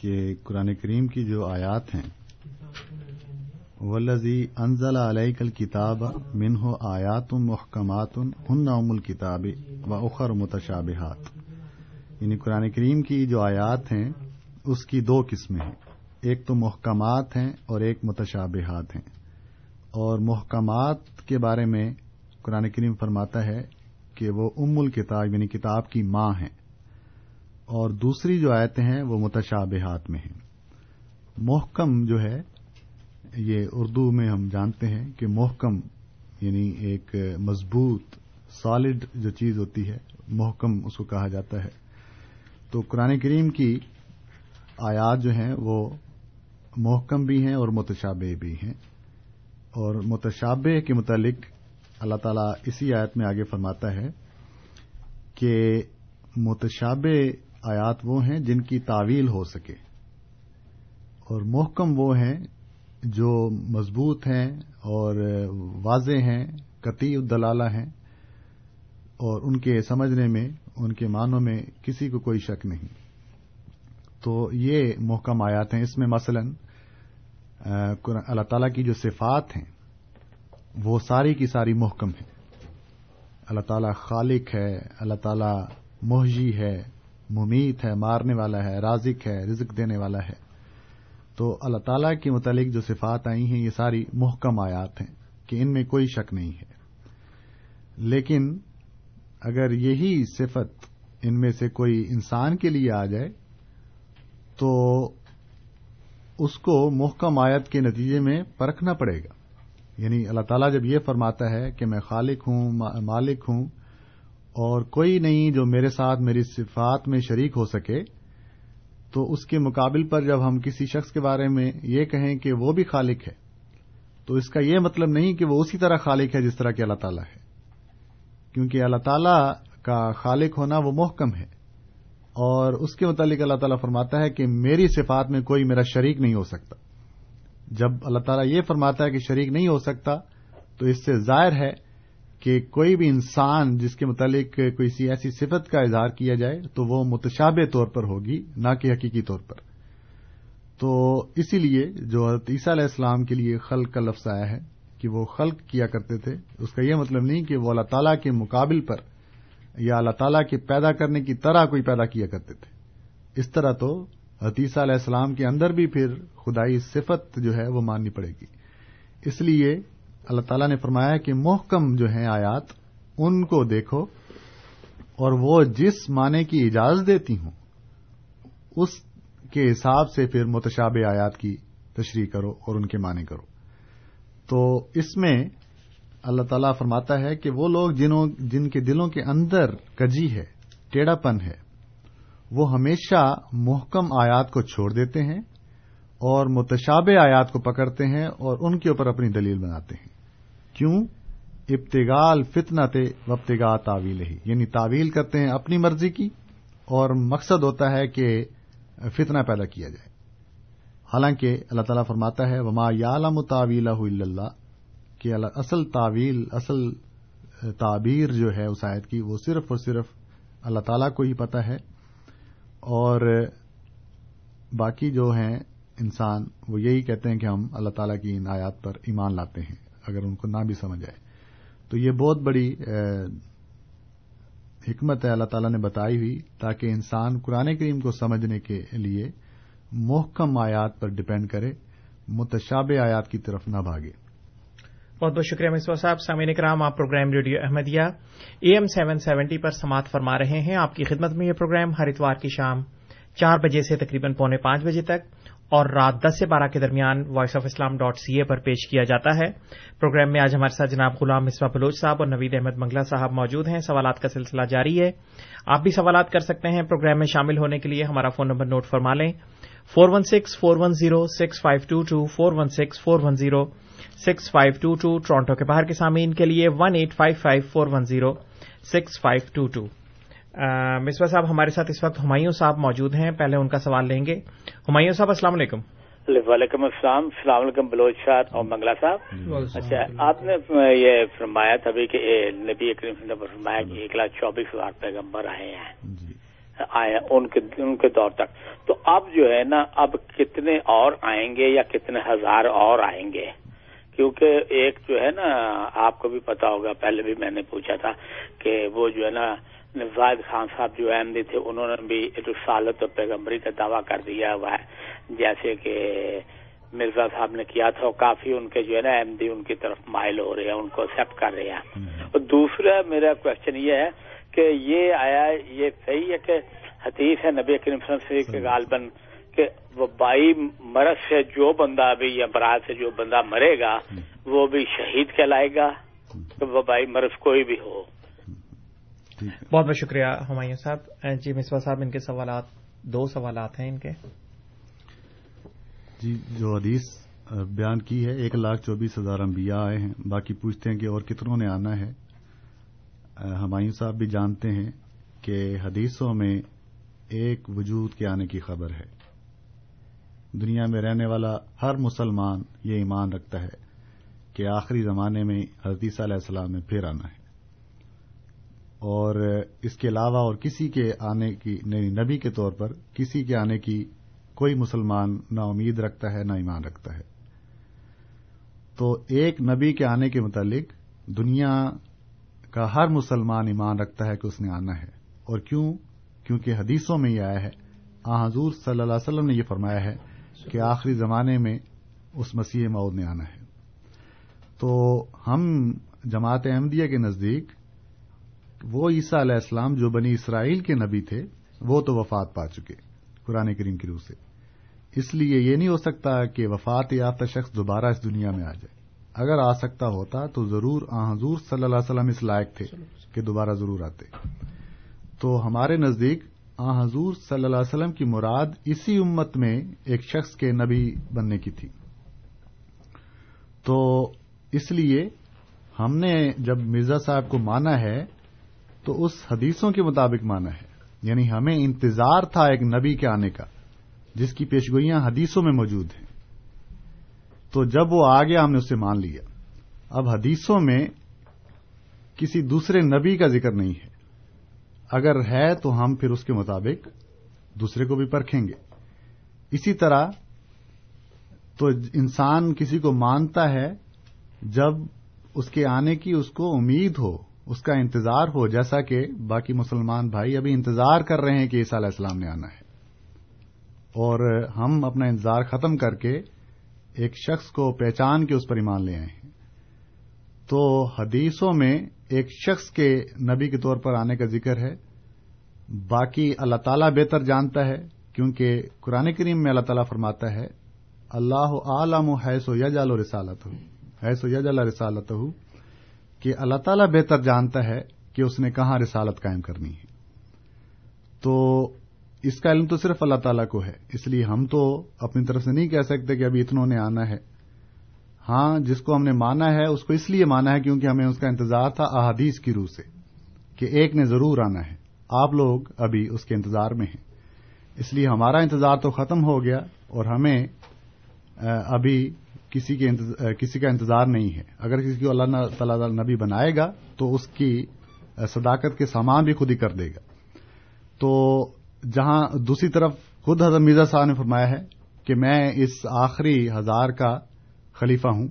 کہ قرآن کریم کی جو آیات ہیں, والذی انزل علیک الکتاب منہ آیات محکمات ہن ام الکتاب و اخر متشابہات. یعنی قرآن کریم کی جو آیات ہیں اس کی دو قسمیں ہیں, ایک تو محکمات ہیں اور ایک متشابہات ہیں. اور محکمات کے بارے میں قرآن کریم فرماتا ہے کہ وہ ام الکتاب یعنی کتاب کی ماں ہیں, اور دوسری جو آیتیں ہیں وہ متشابہات میں ہیں. محکم جو ہے یہ اردو میں ہم جانتے ہیں کہ محکم یعنی ایک مضبوط سالڈ جو چیز ہوتی ہے, محکم اس کو کہا جاتا ہے. تو قرآن کریم کی آیات جو ہیں وہ محکم بھی ہیں اور متشابہ بھی ہیں، اور متشابہ کے متعلق اللہ تعالیٰ اسی آیت میں آگے فرماتا ہے کہ متشابہ آیات وہ ہیں جن کی تعویل ہو سکے، اور محکم وہ ہیں جو مضبوط ہیں اور واضح ہیں، قطعی الدلالہ ہیں، اور ان کے سمجھنے میں، ان کے معنوں میں کسی کو کوئی شک نہیں۔ تو یہ محکم آیات ہیں۔ اس میں مثلا اللہ تعالیٰ کی جو صفات ہیں وہ ساری کی ساری محکم ہیں۔ اللہ تعالیٰ خالق ہے، اللہ تعالیٰ محجی ہے، ممیت ہے، مارنے والا ہے، رازق ہے، رزق دینے والا ہے۔ تو اللہ تعالیٰ کے متعلق جو صفات آئی ہیں یہ ساری محکم آیات ہیں کہ ان میں کوئی شک نہیں ہے۔ لیکن اگر یہی صفت ان میں سے کوئی انسان کے لیے آ جائے تو اس کو محکم آیت کے نتیجے میں پرکھنا پڑے گا۔ یعنی اللہ تعالیٰ جب یہ فرماتا ہے کہ میں خالق ہوں، مالک ہوں، اور کوئی نہیں جو میرے ساتھ میری صفات میں شریک ہو سکے، تو اس کے مقابل پر جب ہم کسی شخص کے بارے میں یہ کہیں کہ وہ بھی خالق ہے، تو اس کا یہ مطلب نہیں کہ وہ اسی طرح خالق ہے جس طرح کہ اللہ تعالیٰ ہے، کیونکہ اللہ تعالیٰ کا خالق ہونا وہ محکم ہے، اور اس کے متعلق اللہ تعالیٰ فرماتا ہے کہ میری صفات میں کوئی میرا شریک نہیں ہو سکتا۔ جب اللہ تعالیٰ یہ فرماتا ہے کہ شریک نہیں ہو سکتا، تو اس سے ظاہر ہے کہ کوئی بھی انسان جس کے متعلق کوئی ایسی صفت کا اظہار کیا جائے تو وہ متشابہ طور پر ہوگی، نہ کہ حقیقی طور پر۔ تو اسی لیے جو حضرت عیسیٰ علیہ السلام کے لیے خلق کا لفظ آیا ہے کہ وہ خلق کیا کرتے تھے، اس کا یہ مطلب نہیں کہ وہ اللہ تعالیٰ کے مقابل پر یا اللہ تعالیٰ کے پیدا کرنے کی طرح کوئی پیدا کیا کرتے تھے۔ اس طرح تو حضرت عیسیٰ علیہ السلام کے اندر بھی پھر خدائی صفت جو ہے وہ ماننی پڑے گی۔ اس لیے اللہ تعالیٰ نے فرمایا کہ محکم جو ہیں آیات، ان کو دیکھو، اور وہ جس معنی کی اجازت دیتی ہوں اس کے حساب سے پھر متشابہ آیات کی تشریح کرو اور ان کے معنی کرو۔ تو اس میں اللہ تعالیٰ فرماتا ہے کہ وہ لوگ جن کے دلوں کے اندر کجی ہے، ٹیڑھا پن ہے، وہ ہمیشہ محکم آیات کو چھوڑ دیتے ہیں اور متشابہ آیات کو پکڑتے ہیں اور ان کے اوپر اپنی دلیل بناتے ہیں۔ کیوں؟ ابتغال فتنت وابتغاء تاویلہ، یعنی تاویل کرتے ہیں اپنی مرضی کی، اور مقصد ہوتا ہے کہ فتنہ پیدا کیا جائے۔ حالانکہ اللہ تعالیٰ فرماتا ہے وما یعلم تاویلہ الا اللہ، کہ اصل تاویل، اصل تعبیر جو ہے اس آیت کی، وہ صرف اور صرف اللہ تعالیٰ کو ہی پتہ ہے، اور باقی جو ہیں انسان وہ یہی کہتے ہیں کہ ہم اللہ تعالیٰ کی ان آیات پر ایمان لاتے ہیں، اگر ان کو نہ بھی سمجھ آئے۔ تو یہ بہت بڑی حکمت ہے اللہ تعالیٰ نے بتائی ہوئی، تاکہ انسان قرآن کریم کو سمجھنے کے لیے محکم آیات پر ڈیپینڈ کرے، متشابہ آیات کی طرف نہ بھاگے۔ بہت بہت شکریہ مصباح صاحب۔ سامعین اکرام، آپ پروگرام ریڈیو احمدیہ AM 770 پر سماعت فرما رہے ہیں۔ آپ کی خدمت میں یہ پروگرام ہر اتوار کی شام 4 بجے سے تقریباً 4:45 بجے تک اور رات 10 سے 12 کے درمیان voiceofislam.ca پر پیش کیا جاتا ہے۔ پروگرام میں آج ہمارے ساتھ جناب غلام مصباح بلوچ صاحب اور نوید احمد منگلا صاحب موجود ہیں۔ سوالات کا سلسلہ جاری ہے، آپ بھی سوالات کر سکتے ہیں۔ پروگرام میں شامل ہونے کے لیے ہمارا فون نمبر نوٹ فرما لیں، 416-410-6522 416-410-6522۔ ٹورانٹو کے باہر کے سامعین کے لیے 1855-410-6522۔ مصباح صاحب ہمارے ساتھ اس وقت ہمایوں صاحب موجود ہیں، پہلے ان کا سوال لیں گے۔ ہمایوں صاحب السلام علیکم۔ وعلیکم السلام۔ السلام علیکم بلوچ صاحب اور منگلا صاحب۔ اچھا، آپ نے یہ فرمایا تھا کہ نبی کریم صلی اللہ علیہ وسلم نے فرمایا کہ 124,000 پیغمبر آئے ہیں ان کے دور تک، تو اب جو ہے نا، اب کتنے اور آئیں گے یا کتنے ہزار اور آئیں گے؟ کیونکہ ایک جو ہے نا، آپ کو بھی پتا ہوگا، پہلے بھی میں نے پوچھا تھا کہ وہ جو ہے نا زاہد خان صاحب جو احمدی تھے، انہوں نے بھی رسالت اور پیغمبری کا دعویٰ کر دیا ہوا ہے، جیسے کہ مرزا صاحب نے کیا تھا، اور کافی ان کے جو ہے نا احمدی ان کی طرف مائل ہو رہے ہیں، ان کو ایکسیپٹ کر رہے ہیں۔ اور دوسرا میرا کوشچن یہ ہے کہ یہ آیا یہ صحیح ہے کہ حدیث ہے نبی کریم صلی اللہ علیہ وسلم کے غالباً کہ وبائی مرض سے جو بندہ ابھی یا امراض سے جو بندہ مرے گا وہ بھی شہید کہلائے گا، وبائی مرض کوئی بھی ہو؟ بہت بہت شکریہ ہمایوں صاحب. جی مصباح صاحب, ان کے سوالات دو سوالات ہیں ان کے. جی جو حدیث بیان کی ہے 1,24,000 انبیاء آئے ہیں, باقی پوچھتے ہیں کہ اور کتنوں نے آنا ہے. ہمایوں صاحب بھی جانتے ہیں کہ حدیثوں میں ایک وجود کے آنے کی خبر ہے. دنیا میں رہنے والا ہر مسلمان یہ ایمان رکھتا ہے کہ آخری زمانے میں حضرت عیسیٰ علیہ السلام نے پھر آنا ہے, اور اس کے علاوہ اور کسی کے آنے کی, نبی کے طور پر کسی کے آنے کی کوئی مسلمان نہ امید رکھتا ہے نہ ایمان رکھتا ہے. تو ایک نبی کے آنے کے متعلق دنیا کا ہر مسلمان ایمان رکھتا ہے کہ اس نے آنا ہے. اور کیوں؟ کیونکہ حدیثوں میں یہ آیا ہے, حضور صلی اللہ علیہ وسلم نے یہ فرمایا ہے کہ آخری زمانے میں اس مسیح موعود نے آنا ہے. تو ہم جماعت احمدیہ کے نزدیک وہ عیسیٰ علیہ السلام جو بنی اسرائیل کے نبی تھے وہ تو وفات پا چکے قرآن کریم کی روح سے, اس لیے یہ نہیں ہو سکتا کہ وفات یافتہ شخص دوبارہ اس دنیا میں آ جائے. اگر آ سکتا ہوتا تو ضرور حضور صلی اللہ علیہ وسلم اس لائق تھے کہ دوبارہ ضرور آتے. تو ہمارے نزدیک حضور صلی اللہ علیہ وسلم کی مراد اسی امت میں ایک شخص کے نبی بننے کی تھی. تو اس لیے ہم نے جب مرزا صاحب کو مانا ہے تو اس حدیثوں کے مطابق مانا ہے, یعنی ہمیں انتظار تھا ایک نبی کے آنے کا جس کی پیشگوئیاں حدیثوں میں موجود ہیں. تو جب وہ آ گیا ہم نے اسے مان لیا. اب حدیثوں میں کسی دوسرے نبی کا ذکر نہیں ہے, اگر ہے تو ہم پھر اس کے مطابق دوسرے کو بھی پرکھیں گے. اسی طرح تو انسان کسی کو مانتا ہے جب اس کے آنے کی اس کو امید ہو, اس کا انتظار ہو, جیسا کہ باقی مسلمان بھائی ابھی انتظار کر رہے ہیں کہ عیسیٰ علیہ السلام نے آنا ہے. اور ہم اپنا انتظار ختم کر کے ایک شخص کو پہچان کے اس پر ایمان لے آئے ہیں. تو حدیثوں میں ایک شخص کے نبی کے طور پر آنے کا ذکر ہے, باقی اللہ تعالیٰ بہتر جانتا ہے, کیونکہ قرآن کریم میں اللہ تعالیٰ فرماتا ہے اللہ عالم حیث یجعل رسالتہ, حیث یجعل رسالتہ, کہ اللہ تعالیٰ بہتر جانتا ہے کہ اس نے کہاں رسالت قائم کرنی ہے. تو اس کا علم تو صرف اللہ تعالیٰ کو ہے, اس لیے ہم تو اپنی طرف سے نہیں کہہ سکتے کہ ابھی اتنوں نے آنا ہے. ہاں, جس کو ہم نے مانا ہے اس کو اس لیے مانا ہے کیونکہ ہمیں اس کا انتظار تھا احادیث کی روح سے کہ ایک نے ضرور آنا ہے. آپ لوگ ابھی اس کے انتظار میں ہیں, اس لیے ہمارا انتظار تو ختم ہو گیا اور ہمیں ابھی کسی کا انتظار نہیں ہے. اگر کسی کو اللہ تعالیٰ نبی بنائے گا تو اس کی صداقت کے سامان بھی خود ہی کر دے گا. تو جہاں دوسری طرف خود حضرت مرزا صاحب نے فرمایا ہے کہ میں اس آخری 1000 کا خلیفہ ہوں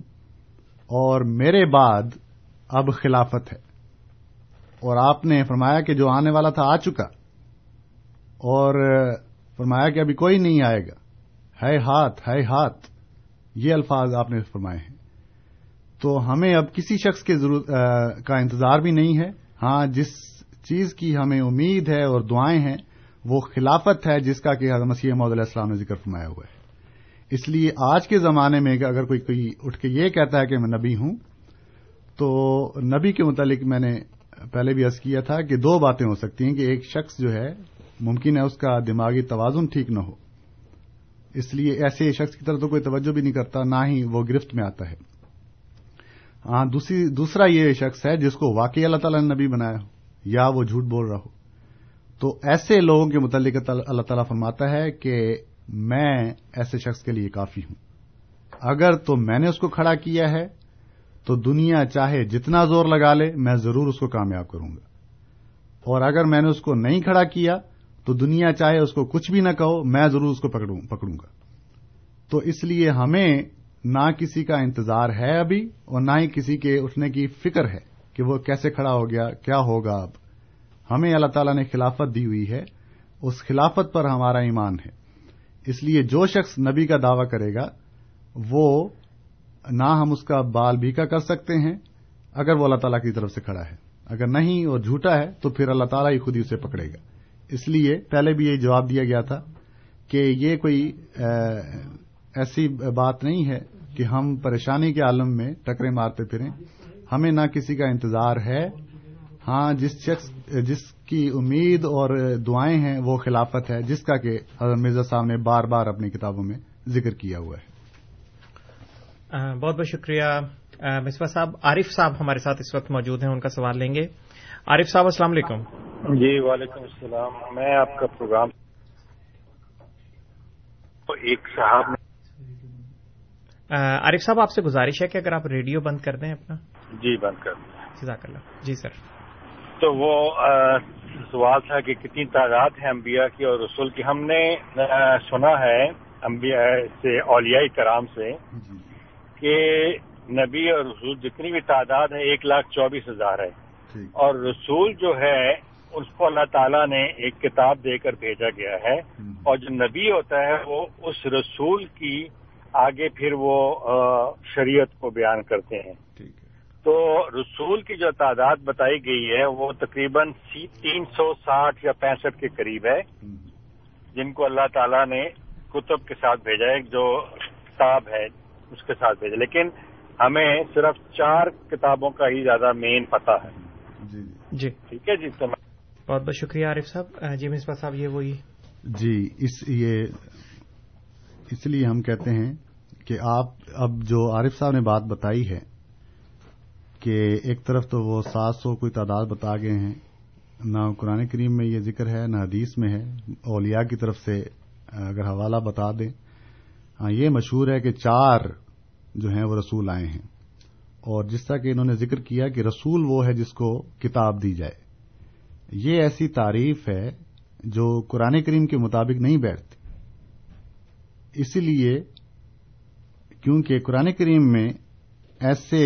اور میرے بعد اب خلافت ہے, اور آپ نے فرمایا کہ جو آنے والا تھا آ چکا, اور فرمایا کہ ابھی کوئی نہیں آئے گا, ہے ہاتھ, یہ الفاظ آپ نے فرمائے ہیں. تو ہمیں اب کسی شخص کے کا انتظار بھی نہیں ہے. ہاں, جس چیز کی ہمیں امید ہے اور دعائیں ہیں وہ خلافت ہے, جس کا کہ حضرت مسیح موعود علیہ السلام نے ذکر فرمایا ہوا ہے. اس لیے آج کے زمانے میں اگر کوئی اٹھ کے یہ کہتا ہے کہ میں نبی ہوں, تو نبی کے متعلق میں نے پہلے بھی عرض کیا تھا کہ دو باتیں ہو سکتی ہیں, کہ ایک شخص جو ہے ممکن ہے اس کا دماغی توازن ٹھیک نہ ہو, اس لیے ایسے شخص کی طرف تو کوئی توجہ بھی نہیں کرتا, نہ ہی وہ گرفت میں آتا ہے. ہاں, دوسرا یہ شخص ہے جس کو واقعی اللہ تعالیٰ نے نبی بنایا ہو, یا وہ جھوٹ بول رہا ہو. تو ایسے لوگوں کے متعلق اللہ تعالیٰ فرماتا ہے کہ میں ایسے شخص کے لیے کافی ہوں. اگر تو میں نے اس کو کھڑا کیا ہے تو دنیا چاہے جتنا زور لگا لے میں ضرور اس کو کامیاب کروں گا, اور اگر میں نے اس کو نہیں کھڑا کیا تو دنیا چاہے اس کو کچھ بھی نہ کہو میں ضرور اس کو پکڑوں گا. تو اس لیے ہمیں نہ کسی کا انتظار ہے ابھی, اور نہ ہی کسی کے اٹھنے کی فکر ہے کہ وہ کیسے کھڑا ہو گیا, کیا ہوگا. اب ہمیں اللہ تعالیٰ نے خلافت دی ہوئی ہے, اس خلافت پر ہمارا ایمان ہے. اس لیے جو شخص نبی کا دعویٰ کرے گا وہ نہ ہم اس کا بال بیکا کر سکتے ہیں اگر وہ اللہ تعالیٰ کی طرف سے کھڑا ہے, اگر نہیں اور جھوٹا ہے تو پھر اللہ تعالیٰ ہی خود ہی اسے پکڑے گا. اس لیے پہلے بھی یہ جواب دیا گیا تھا کہ یہ کوئی ایسی بات نہیں ہے کہ ہم پریشانی کے عالم میں ٹکرے مارتے پھریں. ہمیں نہ کسی کا انتظار ہے ہاں جس شخص جس کی امید اور دعائیں ہیں وہ خلافت ہے, جس کا کہ حضرت مرزا صاحب نے بار بار اپنی کتابوں میں ذکر کیا ہوا ہے. بہت بہت شکریہ مصباح صاحب. عارف صاحب ہمارے ساتھ اس وقت موجود ہیں, ان کا سوال لیں گے. عارف صاحب السلام علیکم. جی وعلیکم السلام. میں آپ کا پروگرام تو ایک صاحب نے عارف صاحب آپ سے گزارش ہے کہ اگر آپ ریڈیو بند کر دیں اپنا. جی بند کر دیں. جزاک اللہ. جی سر, تو وہ سوال تھا کہ کتنی تعداد ہے انبیاء کی اور رسول کی. ہم نے سنا ہے انبیاء سے, اولیاء کرام سے, کہ نبی اور رسول جتنی بھی تعداد ہے 1,24,000 ہے, اور رسول جو ہے اس کو اللہ تعالیٰ نے ایک کتاب دے کر بھیجا گیا ہے, اور جو نبی ہوتا ہے وہ اس رسول کی آگے پھر وہ شریعت کو بیان کرتے ہیں. تو رسول کی جو تعداد بتائی گئی ہے وہ تقریباً 360 یا 65 کے قریب ہے, جن کو اللہ تعالیٰ نے کتب کے ساتھ بھیجا ہے, جو کتاب ہے اس کے ساتھ بھیجا. لیکن ہمیں صرف 4 کتابوں کا ہی زیادہ مین پتہ ہے. جی ٹھیک ہے جی. بہت بہت شکریہ عارف صاحب. جی مصباح صاحب یہ وہی جی اس لیے ہم کہتے ہیں کہ آپ اب جو عارف صاحب نے بات بتائی ہے کہ ایک طرف تو وہ 700 کوئی تعداد بتا گئے ہیں, نہ قرآن کریم میں یہ ذکر ہے نہ حدیث میں ہے. اولیاء کی طرف سے اگر حوالہ بتا دیں, ہاں یہ مشہور ہے کہ 4 جو ہیں وہ رسول آئے ہیں, اور جس طرح کہ انہوں نے ذکر کیا کہ رسول وہ ہے جس کو کتاب دی جائے. یہ ایسی تعریف ہے جو قرآن کریم کے مطابق نہیں بیٹھتی, اسی لیے کیونکہ قرآن کریم میں ایسے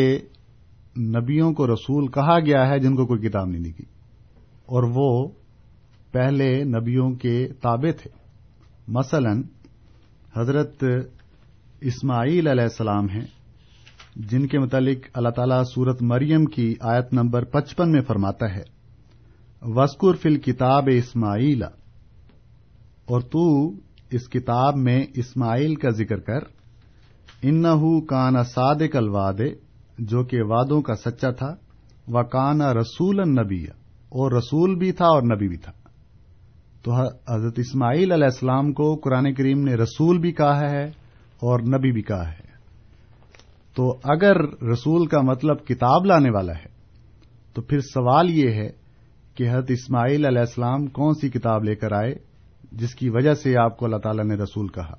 نبیوں کو رسول کہا گیا ہے جن کو کوئی کتاب نہیں دی گئی, اور وہ پہلے نبیوں کے تابع تھے. مثلاً حضرت اسماعیل علیہ السلام ہیں, جن کے متعلق اللہ تعالیٰ سورت مریم کی آیت نمبر 55 میں فرماتا ہے, وَاذْكُرْ فِي الْكِتَابِ اسماعیل, اور تو اس کتاب میں اسماعیل کا ذکر کر, اِنَّهُ كَانَ صَادِقَ الْوَعْدِ, جو کہ وعدوں کا سچا تھا, وَكَانَ رَسُولًا نَبِيًّا, اور رسول بھی تھا اور نبی بھی تھا. تو حضرت اسماعیل علیہ السلام کو قرآن کریم نے رسول بھی کہا ہے اور نبی بھی کہا ہے. تو اگر رسول کا مطلب کتاب لانے والا ہے تو پھر سوال یہ ہے کہ حضرت اسماعیل علیہ السلام کون سی کتاب لے کر آئے جس کی وجہ سے آپ کو اللہ تعالیٰ نے رسول کہا,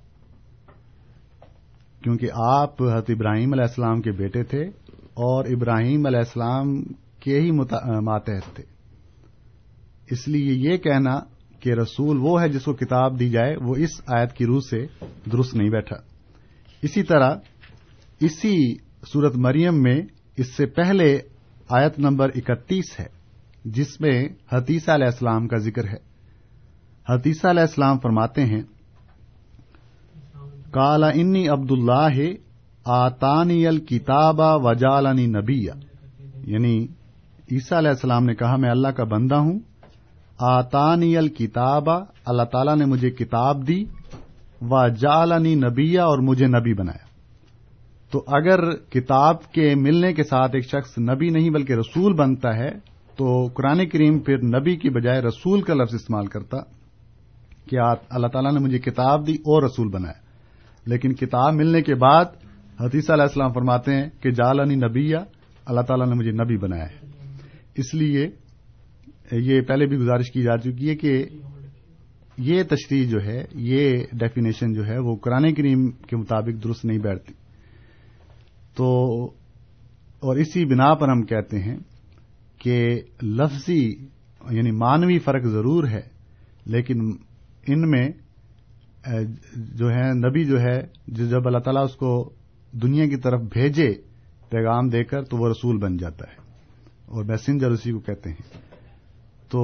کیونکہ آپ حضرت ابراہیم علیہ السلام کے بیٹے تھے اور ابراہیم علیہ السلام کے ہی ماتحت تھے. اس لیے یہ کہنا کہ رسول وہ ہے جس کو کتاب دی جائے, وہ اس آیت کی روح سے درست نہیں بیٹھا. اسی طرح اسی سورت مریم میں اس سے پہلے آیت نمبر 31 ہے, جس میں حضرت عیسیٰ علیہ السلام کا ذکر ہے. حضرت عیسیٰ علیہ السلام فرماتے ہیں, قال انی عبداللہ آتانی الکتاب وجعلنی نبیا, یعنی عیسیٰ علیہ السلام نے کہا میں اللہ کا بندہ ہوں, آتانی الکتاب اللہ تعالیٰ نے مجھے کتاب دی, وجعلنی نبیا اور مجھے نبی بنایا. تو اگر کتاب کے ملنے کے ساتھ ایک شخص نبی نہیں بلکہ رسول بنتا ہے تو قرآن کریم پھر نبی کی بجائے رسول کا لفظ استعمال کرتا کہ اللہ تعالیٰ نے مجھے کتاب دی اور رسول بنایا. لیکن کتاب ملنے کے بعد حضرت عیسیٰ علیہ السلام فرماتے ہیں کہ جعلنی نبیا, اللہ تعالیٰ نے مجھے نبی بنایا ہے. اس لیے یہ پہلے بھی گزارش کی جا چکی ہے کہ یہ تشریح جو ہے, یہ ڈیفینیشن جو ہے وہ قرآن کریم کے مطابق درست نہیں بیٹھتی. تو اور اسی بنا پر ہم کہتے ہیں کہ لفظی یعنی معنوی فرق ضرور ہے, لیکن ان میں جو ہے نبی جو ہے جب اللہ تعالیٰ اس کو دنیا کی طرف بھیجے پیغام دے کر تو وہ رسول بن جاتا ہے, اور میسنجر اسی کو کہتے ہیں. تو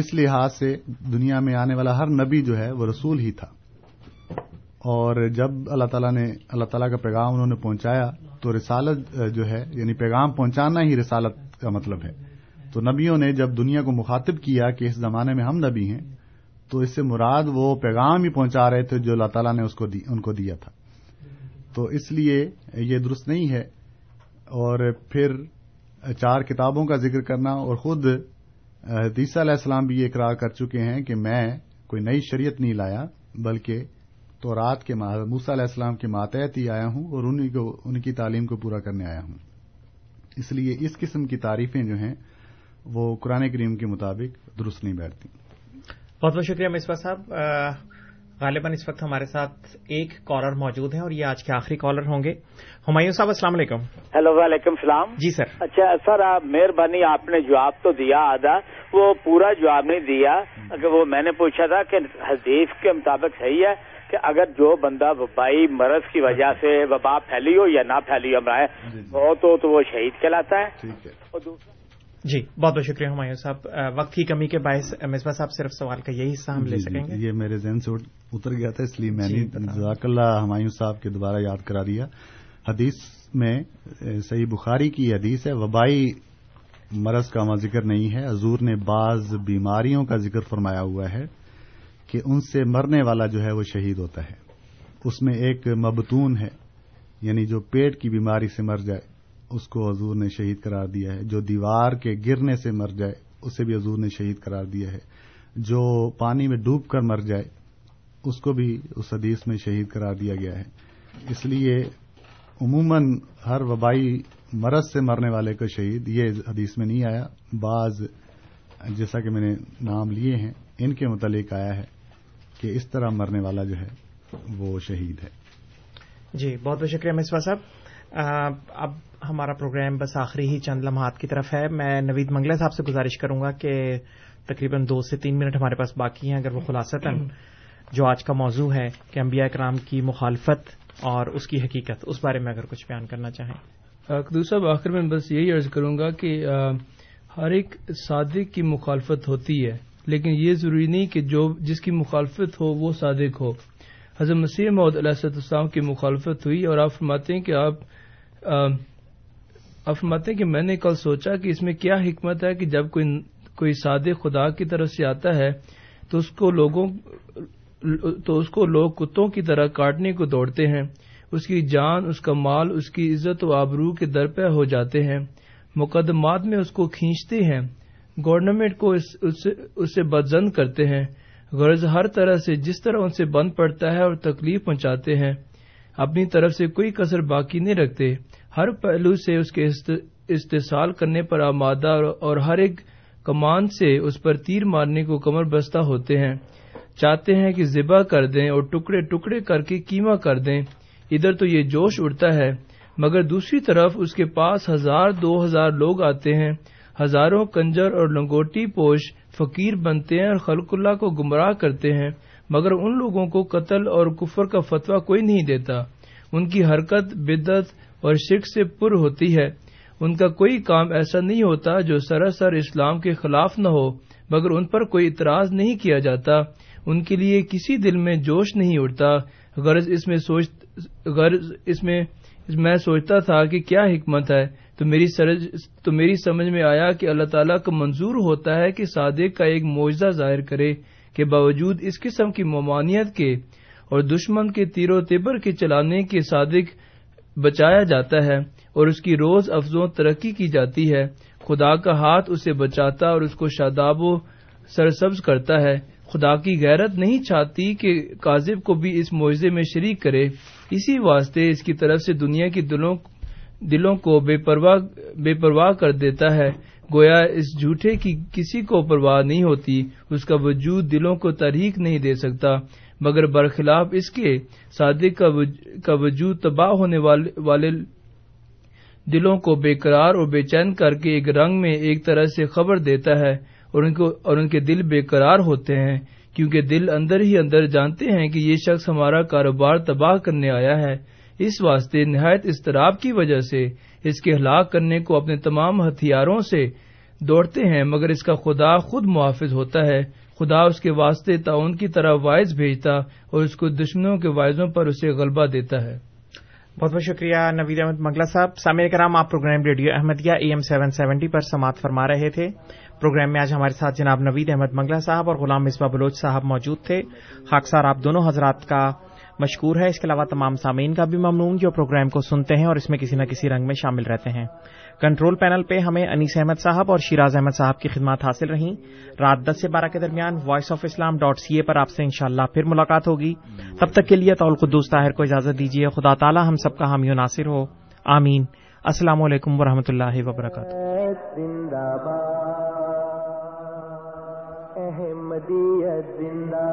اس لحاظ سے دنیا میں آنے والا ہر نبی جو ہے وہ رسول ہی تھا, اور جب اللہ تعالیٰ کا پیغام انہوں نے پہنچایا تو رسالت جو ہے یعنی پیغام پہنچانا ہی رسالت کا مطلب ہے. تو نبیوں نے جب دنیا کو مخاطب کیا کہ اس زمانے میں ہم نبی ہیں, تو اس سے مراد وہ پیغام ہی پہنچا رہے تھے جو اللہ تعالیٰ نے ان کو دیا تھا. تو اس لیے یہ درست نہیں ہے. اور پھر چار کتابوں کا ذکر کرنا اور خود حضرت عیسیٰ علیہ السلام بھی یہ اقرار کر چکے ہیں کہ میں کوئی نئی شریعت نہیں لایا بلکہ تورات کے موسیٰ علیہ السلام کے ماتحت ہی آیا ہوں اور ان کی تعلیم کو پورا کرنے آیا ہوں. اس لیے اس قسم کی تعریفیں جو ہیں وہ قرآن کریم کے مطابق درست نہیں بیٹھتی. بہت بہت شکریہ مصباح صاحب. غالباً اس وقت ہمارے ساتھ ایک کالر موجود ہیں اور یہ آج کے آخری کالر ہوں گے. ہمایوں صاحب السلام علیکم. ہیلو وعلیکم السلام. جی سر. اچھا سر آپ مہربانی, آپ نے جواب تو دیا آدھا, وہ پورا جواب نہیں دیا کہ وہ میں نے پوچھا تھا کہ حدیث کے مطابق صحیح ہے کہ اگر جو بندہ وبائی مرض کی وجہ سے وبا پھیلی ہو یا نہ پھیلی ہو تو وہ شہید کہلاتا ہے؟ اور دوسرا جی بہت بہت شکریہ ہمایوں صاحب. وقت کی کمی کے باعث مصباح صاحب صرف سوال کا یہی حصہ ہم لے سکیں گے. یہ میرے ذہن سے اتر گیا تھا اس لیے میں نے جزاک اللہ ہمایوں صاحب کے دوبارہ یاد کرا دیا. حدیث میں صحیح بخاری کی حدیث ہے, وبائی مرض کا وہاں ذکر نہیں ہے. حضور نے بعض بیماریوں کا ذکر فرمایا ہوا ہے کہ ان سے مرنے والا جو ہے وہ شہید ہوتا ہے. اس میں ایک مبتون ہے, یعنی جو پیٹ کی بیماری سے مر جائے اس کو حضور نے شہید قرار دیا ہے. جو دیوار کے گرنے سے مر جائے اسے بھی حضور نے شہید قرار دیا ہے. جو پانی میں ڈوب کر مر جائے اس کو بھی اس حدیث میں شہید قرار دیا گیا ہے. اس لیے عموماً ہر وبائی مرض سے مرنے والے کو شہید یہ حدیث میں نہیں آیا. بعض جیسا کہ میں نے نام لیے ہیں ان کے متعلق آیا ہے کہ اس طرح مرنے والا جو ہے وہ شہید ہے. جی بہت بہت شکریہ مصباح صاحب. اب ہمارا پروگرام بس آخری ہی چند لمحات کی طرف ہے. میں نوید منگلہ صاحب سے گزارش کروں گا کہ تقریباً 2 سے 3 منٹ ہمارے پاس باقی ہیں, اگر وہ خلاصتاً جو آج کا موضوع ہے کہ انبیاء کرام کی مخالفت اور اس کی حقیقت, اس بارے میں اگر کچھ بیان کرنا چاہیں. قدوس صاحب آخر میں بس یہی عرض کروں گا کہ ہر ایک صادق کی مخالفت ہوتی ہے, لیکن یہ ضروری نہیں کہ جو جس کی مخالفت ہو وہ صادق ہو. حضرت مسیح موعود علیہ السلام کی مخالفت ہوئی اور آپ فرماتے ہیں کہ میں نے کل سوچا کہ اس میں کیا حکمت ہے کہ جب کوئی صادق خدا کی طرف سے آتا ہے تو اس کو لوگ کتوں کی طرح کاٹنے کو دوڑتے ہیں. اس کی جان, اس کا مال, اس کی عزت و آبرو کے درپے ہو جاتے ہیں. مقدمات میں اس کو کھینچتے ہیں, گورنمنٹ کو اسے بدزن کرتے ہیں. غرض ہر طرح سے جس طرح ان سے بند پڑتا ہے اور تکلیف پہنچاتے ہیں. اپنی طرف سے کوئی کسر باقی نہیں رکھتے, ہر پہلو سے اس کے استحصال کرنے پر آمادہ اور ہر ایک کمان سے اس پر تیر مارنے کو کمر بستہ ہوتے ہیں. چاہتے ہیں کہ ذبح کر دیں اور ٹکڑے ٹکڑے کر کے قیمہ کر دیں. ادھر تو یہ جوش اڑتا ہے, مگر دوسری طرف اس کے پاس 1000 2000 لوگ آتے ہیں. ہزاروں کنجر اور لنگوٹی پوش فقیر بنتے ہیں اور خلق اللہ کو گمراہ کرتے ہیں, مگر ان لوگوں کو قتل اور کفر کا فتویٰ کوئی نہیں دیتا. ان کی حرکت بدعت اور شرک سے پر ہوتی ہے. ان کا کوئی کام ایسا نہیں ہوتا جو سراسر اسلام کے خلاف نہ ہو, مگر ان پر کوئی اعتراض نہیں کیا جاتا. ان کے لیے کسی دل میں جوش نہیں اٹھتا. غرض اس میں میں سوچتا تھا کہ کیا حکمت ہے, تو میری سمجھ میں آیا کہ اللہ تعالیٰ کو منظور ہوتا ہے کہ صادق کا ایک معجزہ ظاہر کرے کہ باوجود اس قسم کی ممانعت کے اور دشمن کے تیر و تبر کے چلانے کے صادق بچایا جاتا ہے اور اس کی روز افزوں ترقی کی جاتی ہے. خدا کا ہاتھ اسے بچاتا اور اس کو شاداب و سرسبز کرتا ہے. خدا کی غیرت نہیں چاہتی کہ کاذب کو بھی اس معجزے میں شریک کرے. اسی واسطے اس کی طرف سے دنیا کی دلوں کو بے پرواہ کر دیتا ہے. گویا اس جھوٹے کی کسی کو پرواہ نہیں ہوتی, اس کا وجود دلوں کو تحریک نہیں دے سکتا, مگر برخلاف اس کے صادق کا وجود تباہ ہونے والے دلوں کو بے قرار اور بے چین کر کے ایک رنگ میں ایک طرح سے خبر دیتا ہے اور ان کے دل بے قرار ہوتے ہیں, کیونکہ دل اندر ہی اندر جانتے ہیں کہ یہ شخص ہمارا کاروبار تباہ کرنے آیا ہے. اس واسطے نہایت اضطراب کی وجہ سے اس کے ہلاک کرنے کو اپنے تمام ہتھیاروں سے دوڑتے ہیں, مگر اس کا خدا خود محافظ ہوتا ہے. خدا اس کے واسطے تعاون کی طرح واعظ بھیجتا اور اس کو دشمنوں کے واعظوں پر اسے غلبہ دیتا ہے. بہت بہت شکریہ نوید احمد منگلہ صاحب. سامعین کرام, آپ پروگرام ریڈیو احمدیہ AM 770 پر سماعت فرما رہے تھے. پروگرام میں آج ہمارے ساتھ جناب نوید احمد منگلہ صاحب اور غلام مصباح بلوچ صاحب موجود تھے. خاکسار آپ دونوں حضرات کا مشکور ہے۔ اس کے علاوہ تمام سامعین کا بھی ممنون جو پروگرام کو سنتے ہیں اور اس میں کسی نہ کسی رنگ میں شامل رہتے ہیں۔ کنٹرول پینل پہ ہمیں انیس احمد صاحب اور شیراز احمد صاحب کی خدمات حاصل رہیں۔ رات 10 سے 12 کے درمیان voiceofislam.ca پر آپ سے انشاءاللہ پھر ملاقات ہوگی۔ تب تک کے لیے طول قدوس طاہر کو اجازت دیجیے۔ خدا تعالی ہم سب کا حامی و ناصر ہو، آمین۔ السلام علیکم ورحمۃ اللہ وبرکاتہ۔